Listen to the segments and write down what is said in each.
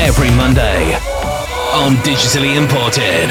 Every Monday on Digitally Imported.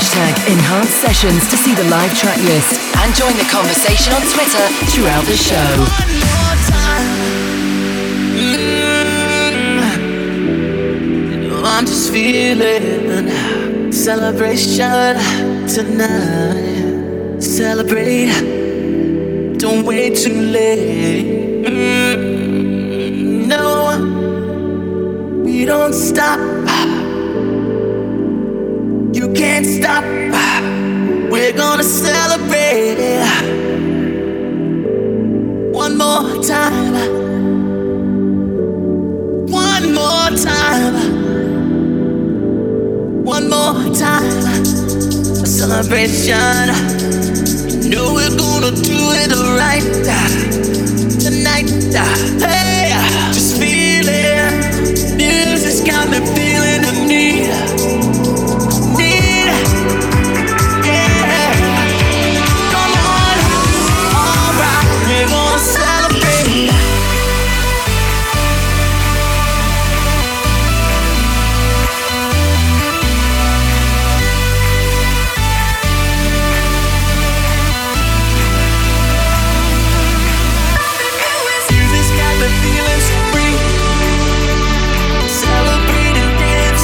hashtag Enhanced Sessions to see the live track list and join the conversation on Twitter throughout the show. I'm just feeling celebration tonight. Celebrate, don't wait too late. No, we don't stop. You can't stop. We're gonna celebrate one more time. One more time. One more time. A celebration. You know we're gonna do it right tonight. Hey, just feel it. Music's got me feeling the need. Feeling free, celebrating, dance,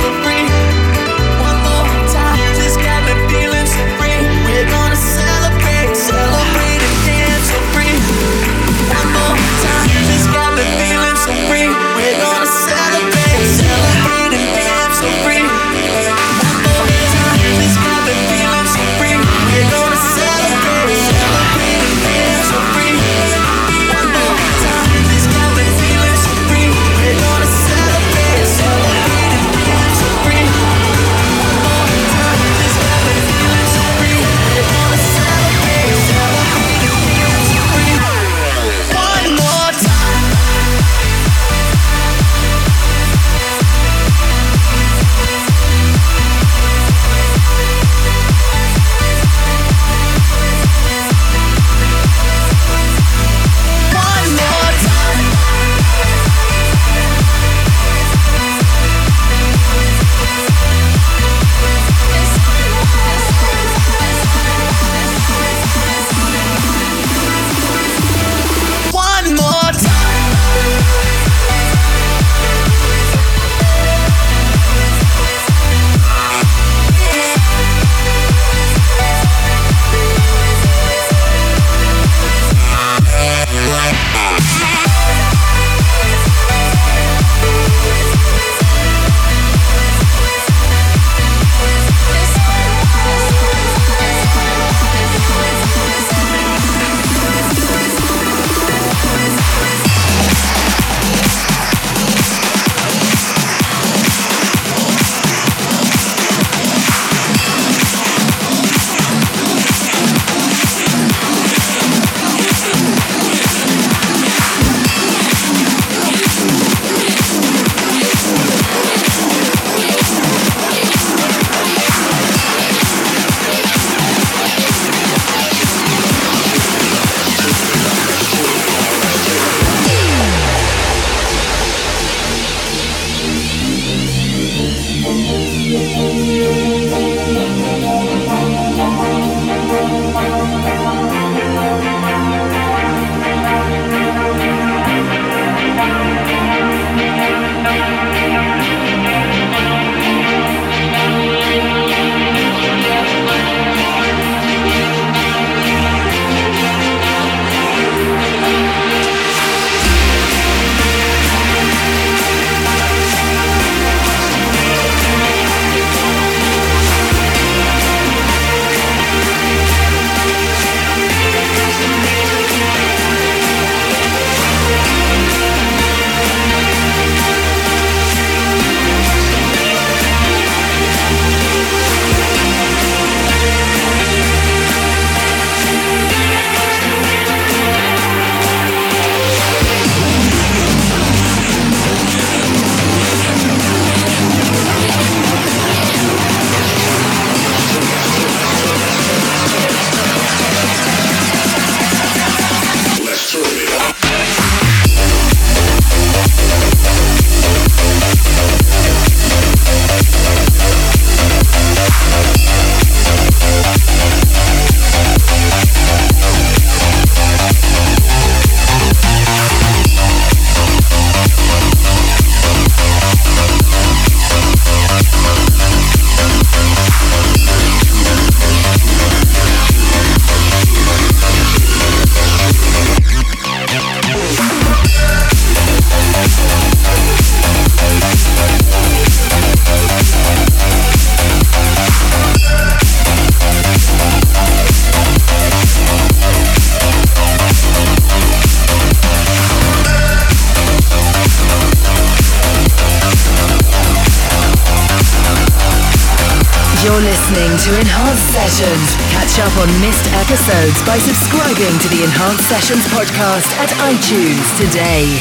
You're listening to Enhanced Sessions. Catch up on missed episodes by subscribing to the Enhanced Sessions podcast at iTunes today.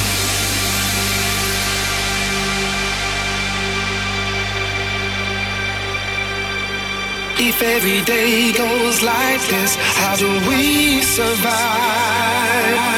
If every day goes like this, how do we survive?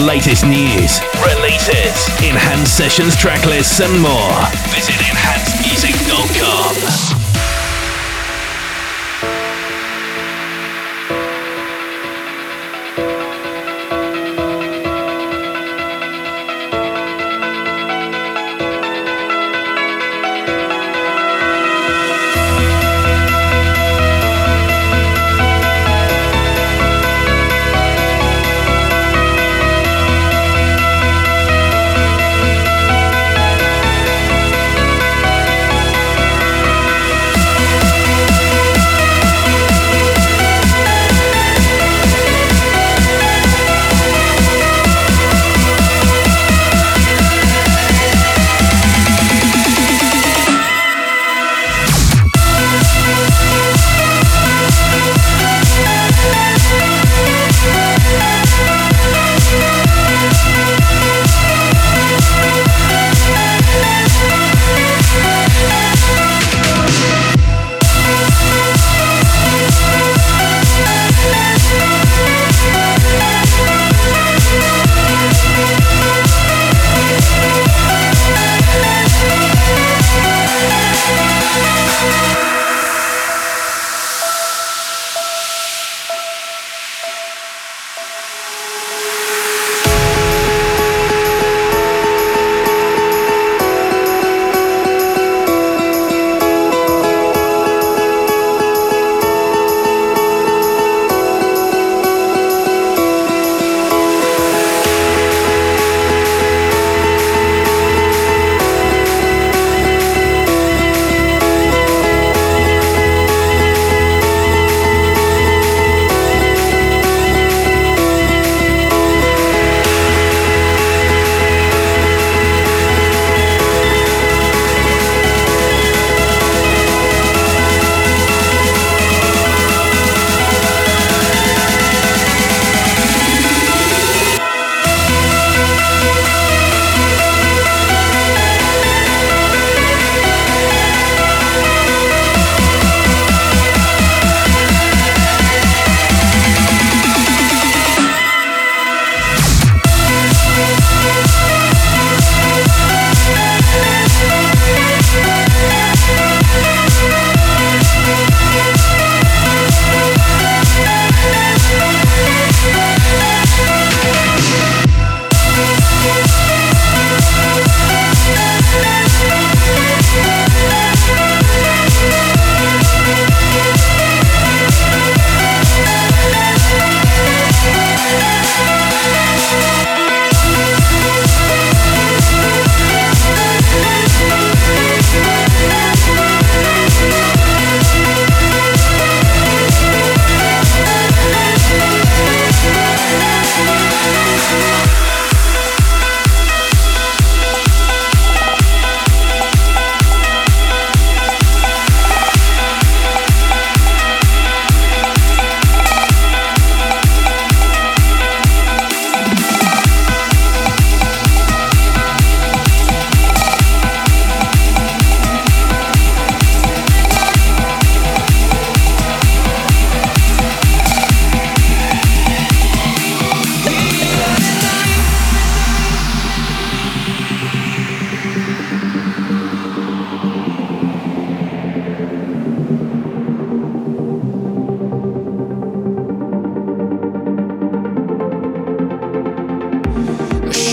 the latest news, releases, enhanced sessions, track lists, and more. Visit enhancedmusic.com.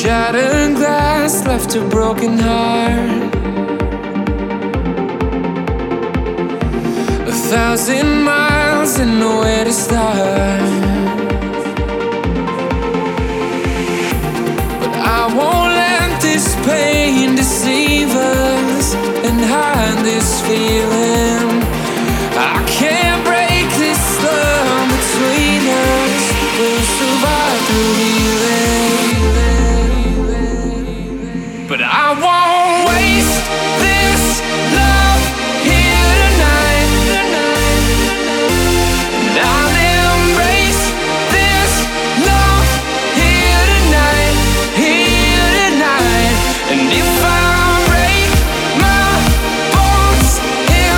Shattered glass left a broken heart. 1,000 miles and nowhere to start. But I won't let this pain deceive us and hide this feeling. I can't break this love between us. We'll survive through healing. But I won't waste this love here tonight, and I'll embrace this love here tonight, and if I break my bones here.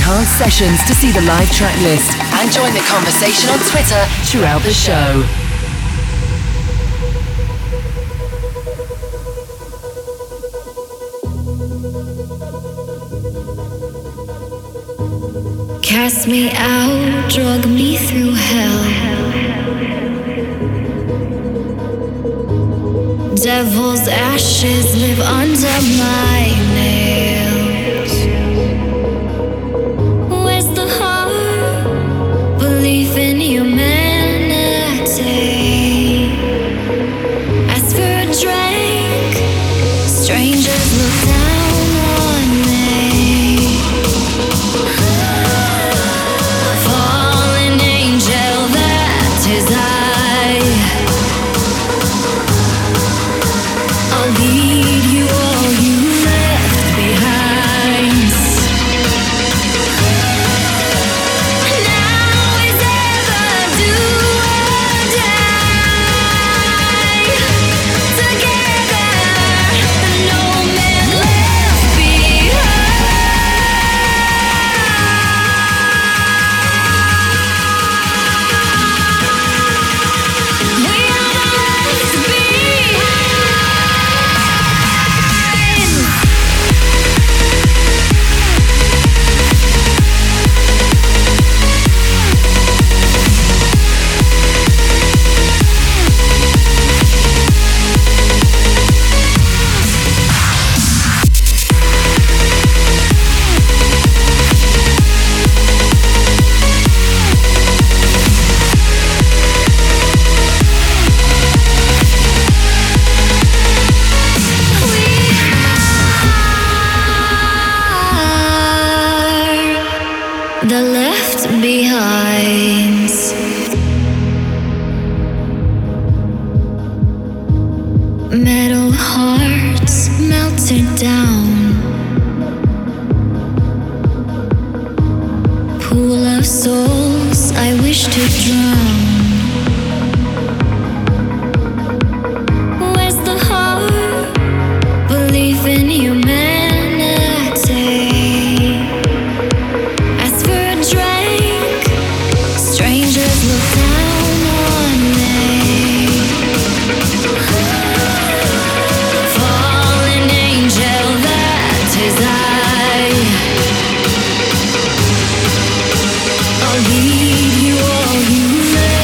Enhanced Sessions to see the live track list and join the conversation on Twitter throughout the show. Cast me out, drug me through hell. Devil's ashes live under my nails. Where's the heart? Belief in humanity. Ask for a drink. Strangers look down. I'll give you all you need.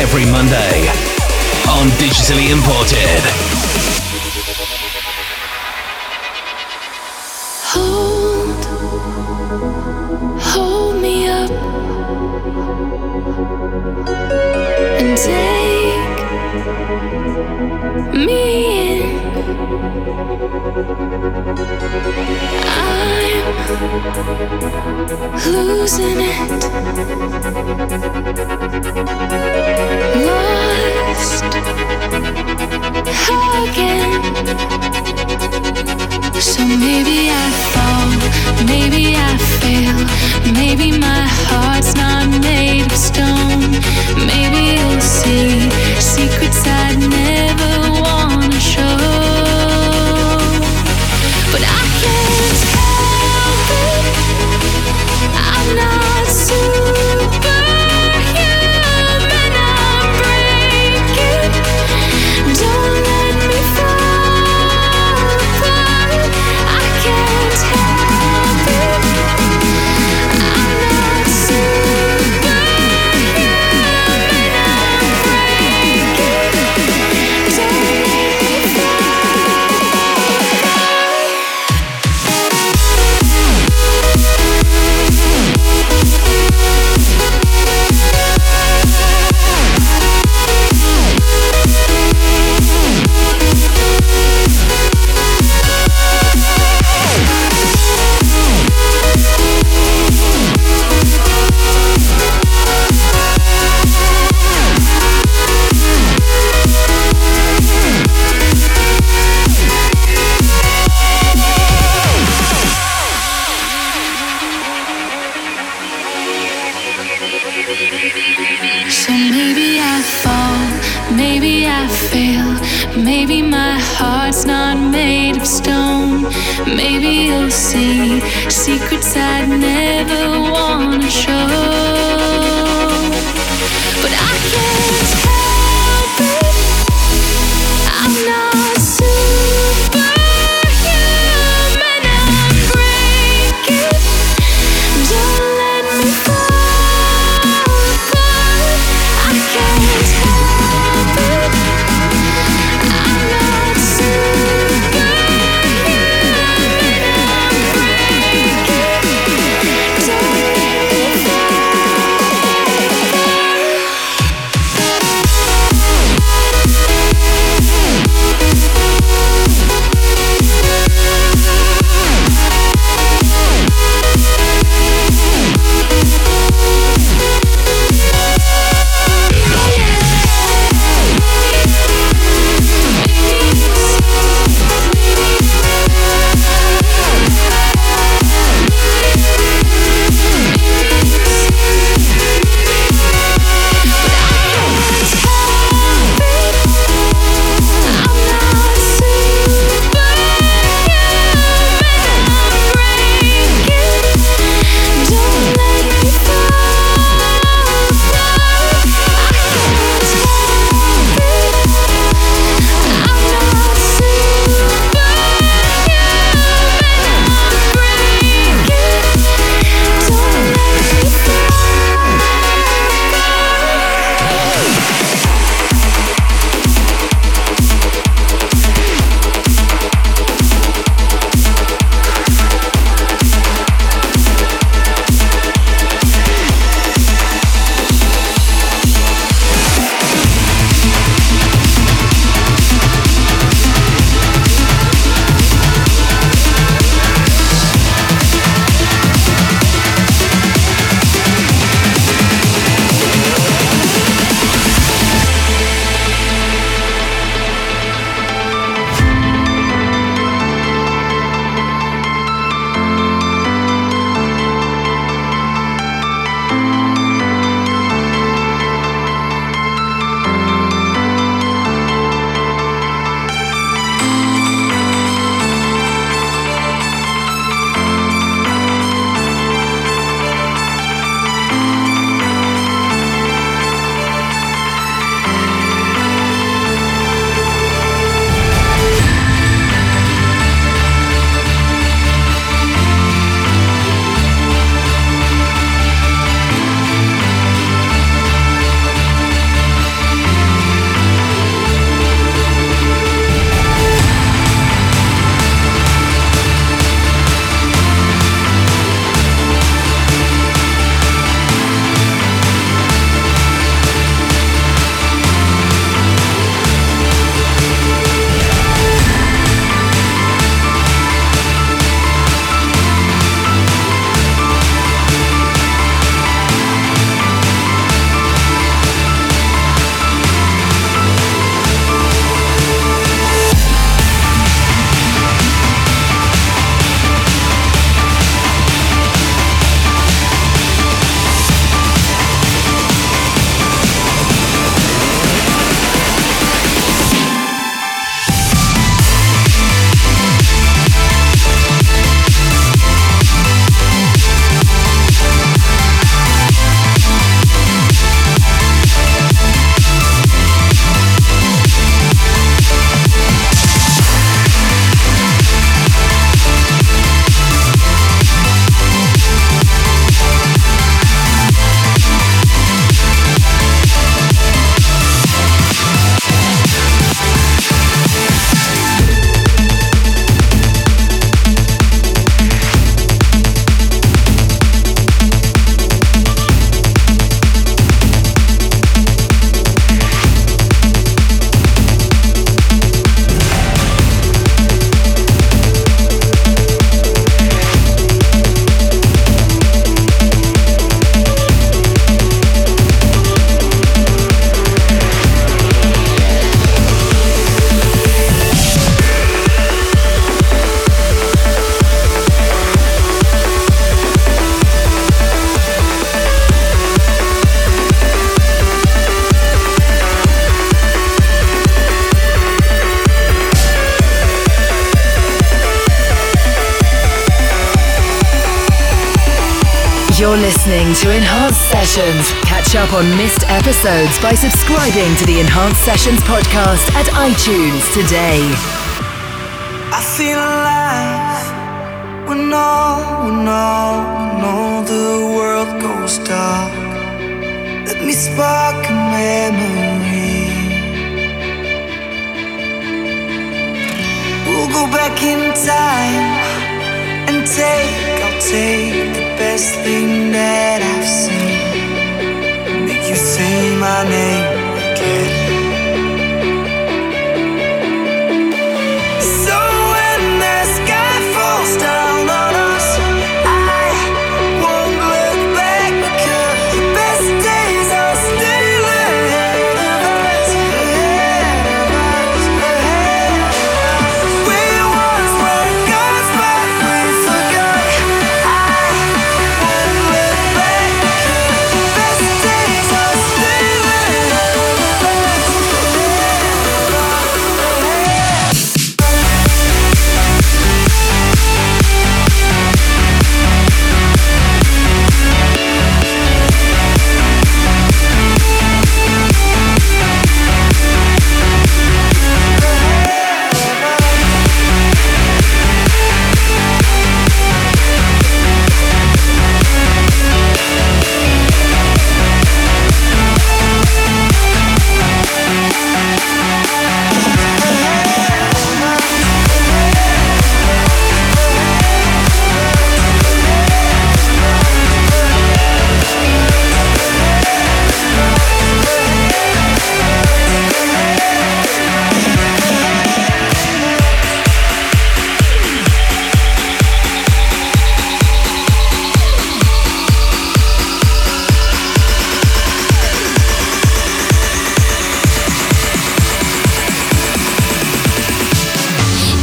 every Monday on Digitally Imported. Hold me up and take me in. I'm losing it, lost again. So maybe I fall, maybe I fail, maybe my heart's not made of stone. Maybe you'll see secrets I never wanna show. You're listening to Enhanced Sessions. Catch up on missed episodes by subscribing to the Enhanced Sessions podcast at iTunes today. I feel alive when all the world goes dark. Let me spark a memory. We'll go back in time. I'll take the best thing that I've seen. Make you say my name again. So when the sky falls down on us, I won't look back because the best days are still ahead of us. We're ones where God's life we forgot. I won't look back because the best days are still ahead of us.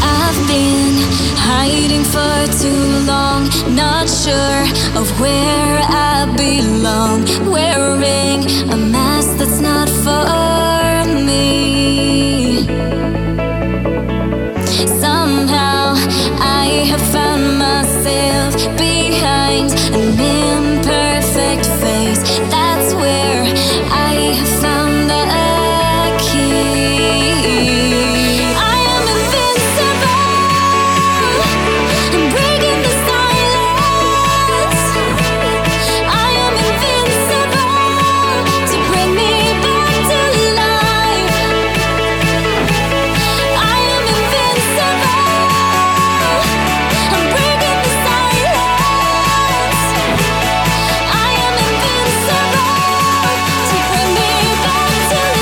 I've been hiding for too long, not sure of where I belong, wearing a mask that's not for me. Somehow I have found myself behind an imperfect face. That's where I have found the key. I am invincible. I'm breaking the silence. I am invincible to bring me back to life. I am invincible. I'm breaking the silence. I am invincible to bring me back to life.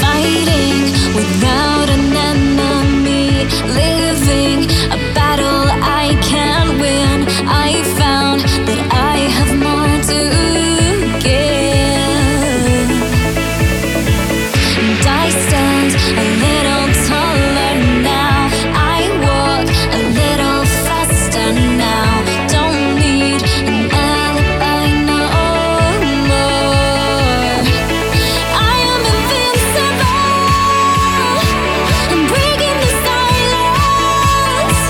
Fighting without an enemy, living a battle I can't win. I found that I have more to give, and I stand a little taller now. I walk a little faster now. Don't need an alibi no more. I am invincible. I'm breaking the silence.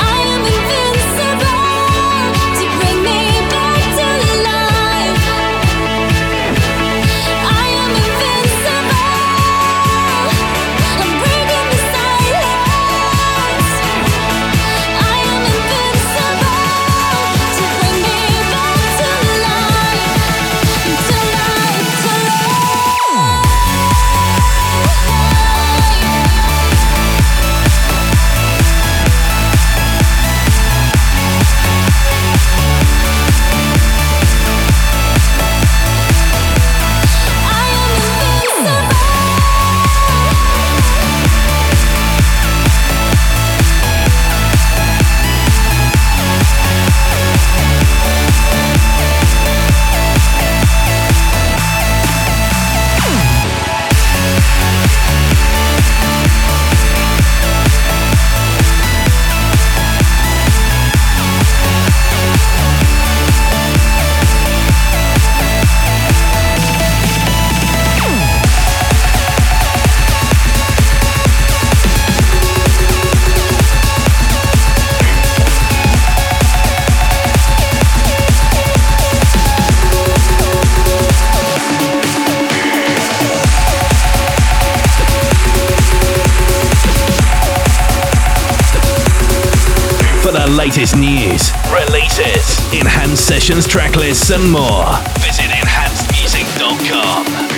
I am invincible to bring me back to life. I am invincible. latest news, releases, enhanced sessions, track lists and more. Visit enhancedmusic.com.